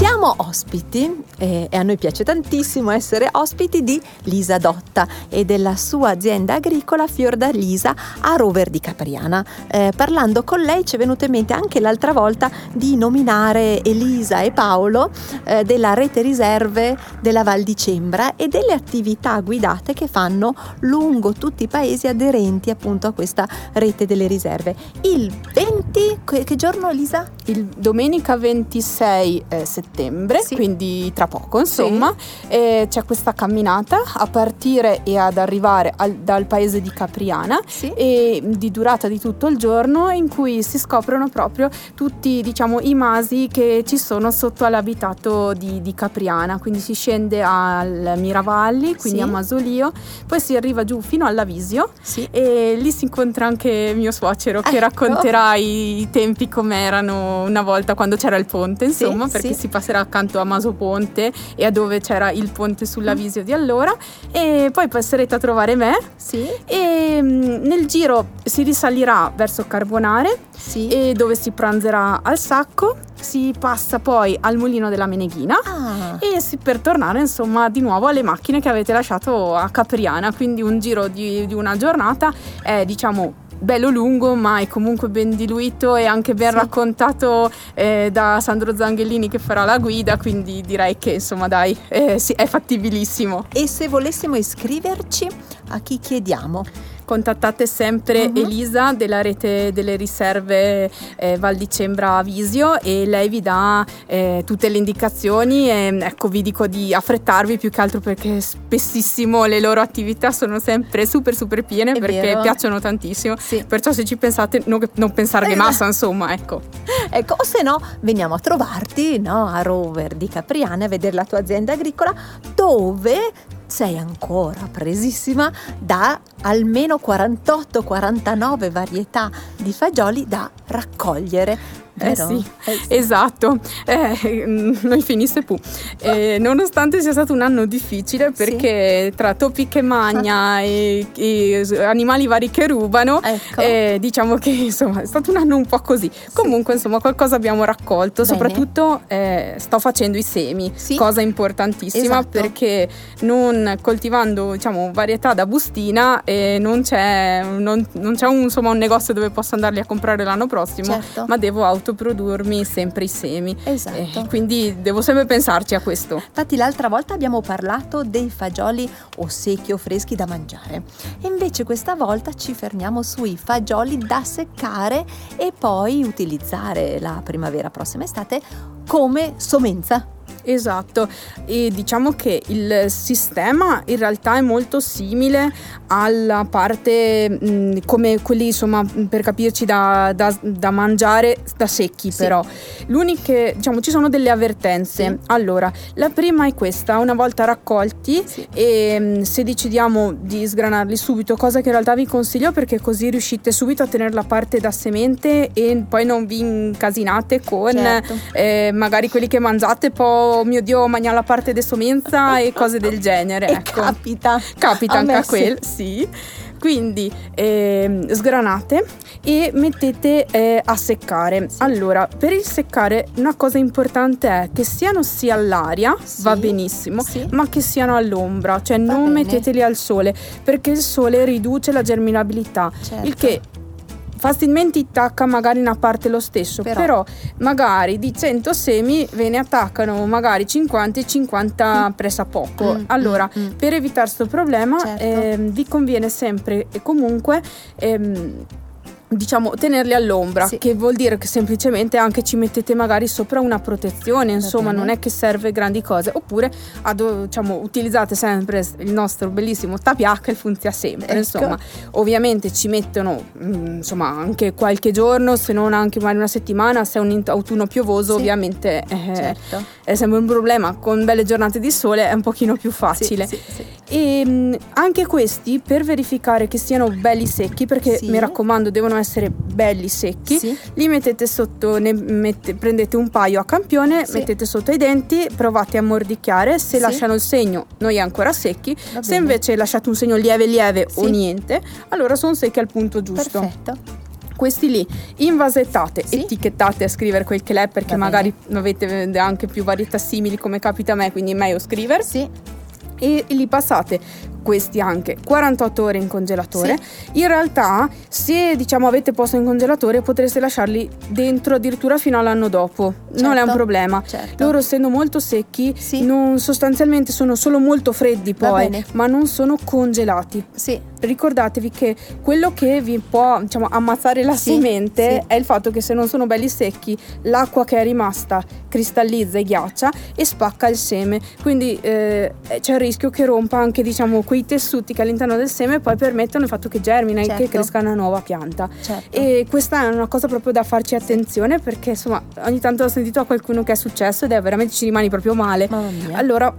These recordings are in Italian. Siamo ospiti e a noi piace tantissimo essere ospiti di Lisa Dotta e della sua azienda agricola Fiordalisa a Rover di Capriana. Parlando con lei ci è venuto in mente anche l'altra volta di nominare Elisa e Paolo della rete Riserve della Val di Cembra e delle attività guidate che fanno lungo tutti i paesi aderenti appunto a questa rete delle riserve. Il 20, che giorno Elisa? Il domenica 26 settembre. Sì. Quindi tra poco insomma sì. C'è questa camminata a partire e ad arrivare dal paese di Capriana sì. E di durata di tutto il giorno, in cui si scoprono proprio tutti i masi che ci sono sotto all'abitato di Capriana. Quindi si scende al Miravalli, quindi sì. A Masolio, poi si arriva giù fino all'Avisio sì. E lì si incontra anche mio suocero che racconterà i tempi come erano una volta quando c'era il ponte insomma sì, perché sì. Si passerà accanto a Masoponte e a dove c'era il ponte sull'Avisio di allora, e poi passerete a trovare me sì. E nel giro si risalirà verso Carbonare sì. E dove si pranzerà al sacco, si passa poi al mulino della Meneghina e per tornare di nuovo alle macchine che avete lasciato a Capriana. Quindi un giro di una giornata è bello lungo, ma è comunque ben diluito e anche ben sì. Raccontato da Sandro Zanghellini che farà la guida, quindi direi che sì, è fattibilissimo. E se volessimo iscriverci, a chi chiediamo? Contattate sempre Elisa della rete delle riserve Val di Cembra Avisio e lei vi dà tutte le indicazioni e, vi dico di affrettarvi più che altro perché spessissimo le loro attività sono sempre super super piene. È perché vero. Piacciono tantissimo sì. Perciò se ci pensate non pensare di massa ecco, o se no veniamo a trovarti a Rover di Capriana a vedere la tua azienda agricola, dove sei ancora presissima da almeno 48-49 varietà di fagioli da raccogliere. Sì, esatto. Non finisse più. Nonostante sia stato un anno difficile perché sì. Tra topi che magna e animali vari che rubano, ecco. È stato un anno un po' così. Sì. Comunque qualcosa abbiamo raccolto. Bene. Soprattutto sto facendo i semi, sì. Cosa importantissima esatto. Perché non coltivando varietà da bustina non c'è un negozio dove posso andarli a comprare l'anno prossimo, certo. Ma devo produrmi sempre i semi esatto. Quindi devo sempre pensarci a questo. Infatti l'altra volta abbiamo parlato dei fagioli o secchi o freschi da mangiare e invece questa volta ci fermiamo sui fagioli da seccare e poi utilizzare la primavera, prossima estate, come semenza. Esatto, e che il sistema in realtà è molto simile alla parte come quelli per capirci da mangiare da secchi sì. Però l'uniche ci sono delle avvertenze sì. Allora la prima è questa: una volta raccolti sì. E se decidiamo di sgranarli subito, cosa che in realtà vi consiglio perché così riuscite subito a tenere la parte da semente e poi non vi incasinate con certo. Magari quelli che mangiate poi oh mio Dio, mangia la parte di semenza e cose del genere. Ecco. Capita anche a quel, sì. Quindi sgranate e mettete a seccare. Sì. Allora, per il seccare una cosa importante è che siano sia all'aria, sì. Va benissimo, sì. Ma che siano all'ombra, va non bene. Metteteli al sole, perché il sole riduce la germinabilità, certo. Il che facilmente attacca magari una parte lo stesso, però magari di 100 semi ve ne attaccano magari 50 e 50 presa poco. Allora, per evitare questo problema, certo. Vi conviene sempre e comunque diciamo tenerli all'ombra, sì. Che vuol dire che semplicemente anche ci mettete magari sopra una protezione, insomma non è che serve grandi cose, oppure diciamo utilizzate sempre il nostro bellissimo tapiac e funziona sempre, ecco. Insomma ovviamente ci mettono insomma anche qualche giorno, se non anche magari una settimana, se è un autunno piovoso, sì. Ovviamente certo. È sempre un problema, con belle giornate di sole è un pochino più facile, sì, sì, sì. E anche questi, per verificare che siano belli secchi, perché sì. Mi raccomando devono essere belli secchi, sì. Li mettete sotto, prendete un paio a campione, sì. Mettete sotto i denti, provate a mordicchiare, se sì. Lasciano il segno noi ancora secchi, se invece lasciate un segno lieve lieve, sì. O niente, allora sono secchi al punto giusto. Perfetto. Questi lì invasettate, sì. Etichettate a scrivere quel che l'è, perché magari avete anche più varietà simili, come capita a me, quindi è meglio scrivere, sì. E li passate questi anche 48 ore in congelatore, sì. In realtà se diciamo avete posto in congelatore potreste lasciarli dentro addirittura fino all'anno dopo, certo. Non è un problema, certo. Loro essendo molto secchi, sì. Non, sostanzialmente sono solo molto freddi poi, ma non sono congelati, sì. Ricordatevi che quello che vi può diciamo ammazzare la semente, sì. È il fatto che se non sono belli secchi l'acqua che è rimasta cristallizza e ghiaccia e spacca il seme, quindi c'è il rischio che rompa anche diciamo quei tessuti che all'interno del seme poi permettono il fatto che germina, certo. E che cresca una nuova pianta, certo. E questa è una cosa proprio da farci attenzione, perché insomma ogni tanto ho sentito a qualcuno che è successo ed è veramente, ci rimani proprio male, allora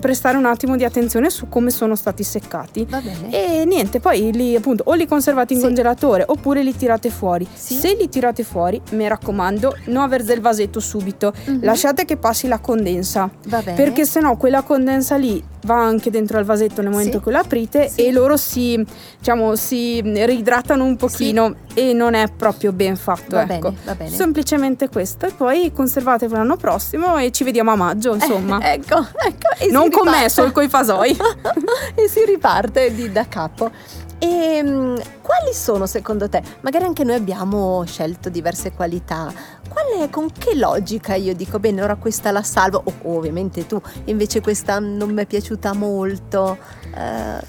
prestare un attimo di attenzione su come sono stati seccati. Va bene. E niente, poi li appunto o li conservate in, sì. Congelatore oppure li tirate fuori, sì. Se li tirate fuori, mi raccomando, non avere del vasetto subito, mm-hmm. Lasciate che passi la condensa, va bene. Perché sennò quella condensa lì va anche dentro al vasetto nel momento, sì. Che lo aprite, sì. E loro si reidratano un pochino, sì. E non è proprio ben fatto, va ecco. Bene, va bene. Semplicemente questo, e poi conservate per l'anno prossimo e ci vediamo a maggio, insomma, ecco, non con me, solo coi fasoi. E si riparte da capo. E quali sono secondo te? Magari anche noi abbiamo scelto diverse qualità. Con che logica io dico bene, ora questa la salvo, ovviamente tu invece questa non mi è piaciuta molto,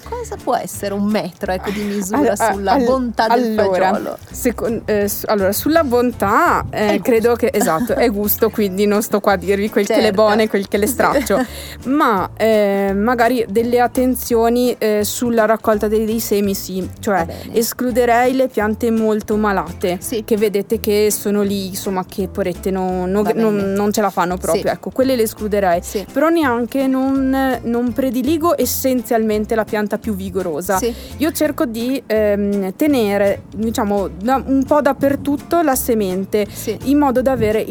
cosa può essere un metro di misura sulla bontà del fagiolo? Allora sulla bontà credo che esatto è gusto, quindi non sto qua a dirvi quel, certo. Che le buone, quel che le straccio, ma magari delle attenzioni sulla raccolta dei semi, sì, cioè escluderei le piante molto malate, sì. Che vedete che sono lì insomma che porette non ce la fanno proprio, sì. Ecco, quelle le escluderei, sì. Però neanche non prediligo essenzialmente la pianta più vigorosa, sì. Io cerco di tenere diciamo un po' dappertutto la semente, sì. In modo da avere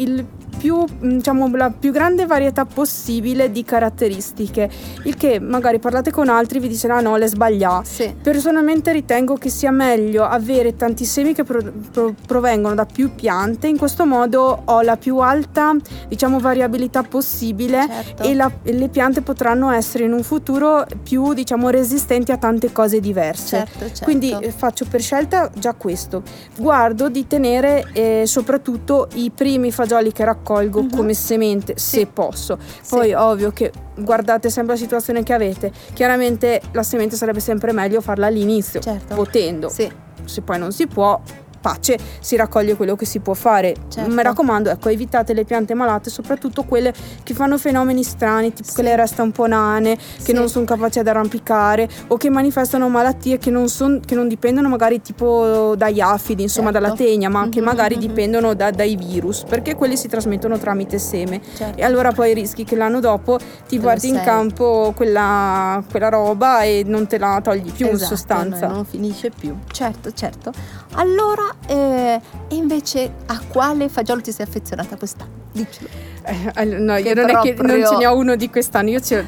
la più grande varietà possibile di caratteristiche, il che magari parlate con altri vi dicono no, le sbagliate, sì. Personalmente ritengo che sia meglio avere tanti semi che provengono da più piante, in questo modo ho la più alta diciamo variabilità possibile, certo. E le piante potranno essere in un futuro più diciamo resistenti a tante cose diverse, certo. Quindi faccio per scelta già questo, guardo di tenere soprattutto i primi fagioli che raccolgo come semente, sì. Se posso, poi sì. Ovvio che guardate sempre la situazione che avete, chiaramente la semente sarebbe sempre meglio farla all'inizio, certo. Potendo, sì. Se poi non si può, pace, si raccoglie quello che si può fare, certo. Mi raccomando, ecco, evitate le piante malate, soprattutto quelle che fanno fenomeni strani, tipo sì. Che le resta un po' nane, che sì. Non sono capaci ad arrampicare o che manifestano malattie che non dipendono magari tipo dagli afidi, insomma, certo. Dalla tegna, ma che magari dipendono dai virus, perché quelli si trasmettono tramite seme, certo. E allora poi rischi che l'anno dopo ti guardi in campo quella roba e non te la togli più, esatto, in sostanza non finisce più, certo. Allora e invece a quale fagiolo ti sei affezionata quest'anno? Dicelo. No, io non proprio... è che non ce ne ho uno di quest'anno, io c'ho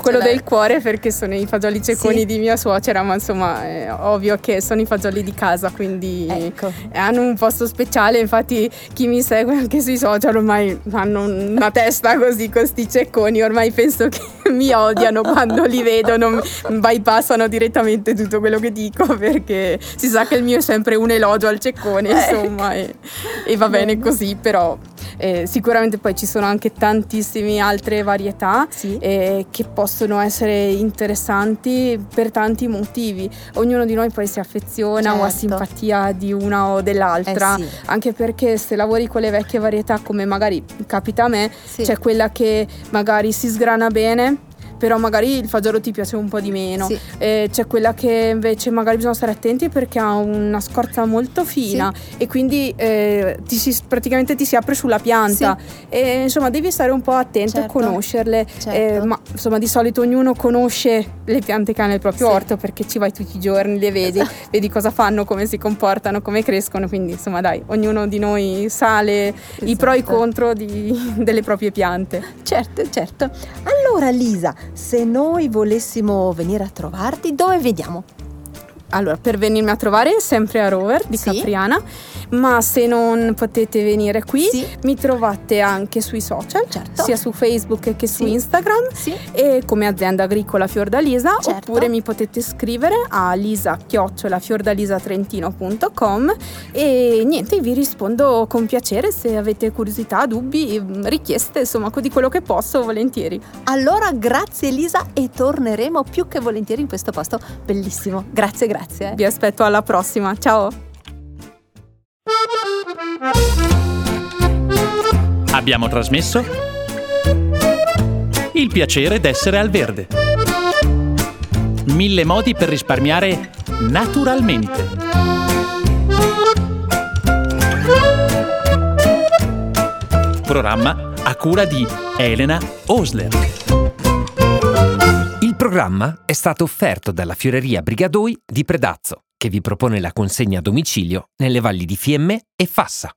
quello del cuore, perché sono i fagioli cecconi, sì. Di mia suocera, ma insomma è ovvio che sono i fagioli di casa, quindi ecco. Hanno un posto speciale, infatti chi mi segue anche sui social ormai hanno una testa così con sti cecconi, ormai penso che mi odiano quando li vedono, bypassano direttamente tutto quello che dico, perché si sa che il mio è sempre un elogio al ceccone, insomma, e va bene così, però Sicuramente poi ci sono anche tantissime altre varietà, sì, che possono essere interessanti per tanti motivi. Ognuno di noi poi si affeziona, certo, o ha simpatia di una o dell'altra, sì, anche perché se lavori con le vecchie varietà, come magari capita a me, sì, c'è quella che magari si sgrana bene, però magari il fagiolo ti piace un po' di meno, sì, c'è quella che invece magari bisogna stare attenti perché ha una scorza molto fina, sì, e quindi praticamente ti si apre sulla pianta, sì, e insomma devi stare un po' attento, certo, a conoscerle, certo, ma insomma di solito ognuno conosce le piante che ha nel proprio, sì, orto, perché ci vai tutti i giorni, le vedi, esatto, vedi cosa fanno, come si comportano, come crescono, quindi insomma dai, ognuno di noi sa, esatto, i pro e i contro delle proprie piante. Certo, certo. Allora Lisa, se noi volessimo venire a trovarti, dove vediamo? Allora, per venirmi a trovare sempre a Rover di, sì, Capriana, ma se non potete venire qui, sì, mi trovate anche sui social, certo, sia su Facebook che, sì, su Instagram, sì, e come azienda agricola Fiordalisa, certo, oppure mi potete scrivere a lisa@fiordalisatrentino.com e niente, vi rispondo con piacere se avete curiosità, dubbi, richieste, insomma di quello che posso, volentieri. Allora grazie Lisa, e torneremo più che volentieri in questo posto bellissimo. Grazie. Vi aspetto alla prossima. Ciao. Abbiamo trasmesso Il piacere d'essere al verde. 1000 modi per risparmiare naturalmente. Programma a cura di Elena Osler. Il programma è stato offerto dalla Fioreria Brigadoi di Predazzo, che vi propone la consegna a domicilio nelle valli di Fiemme e Fassa.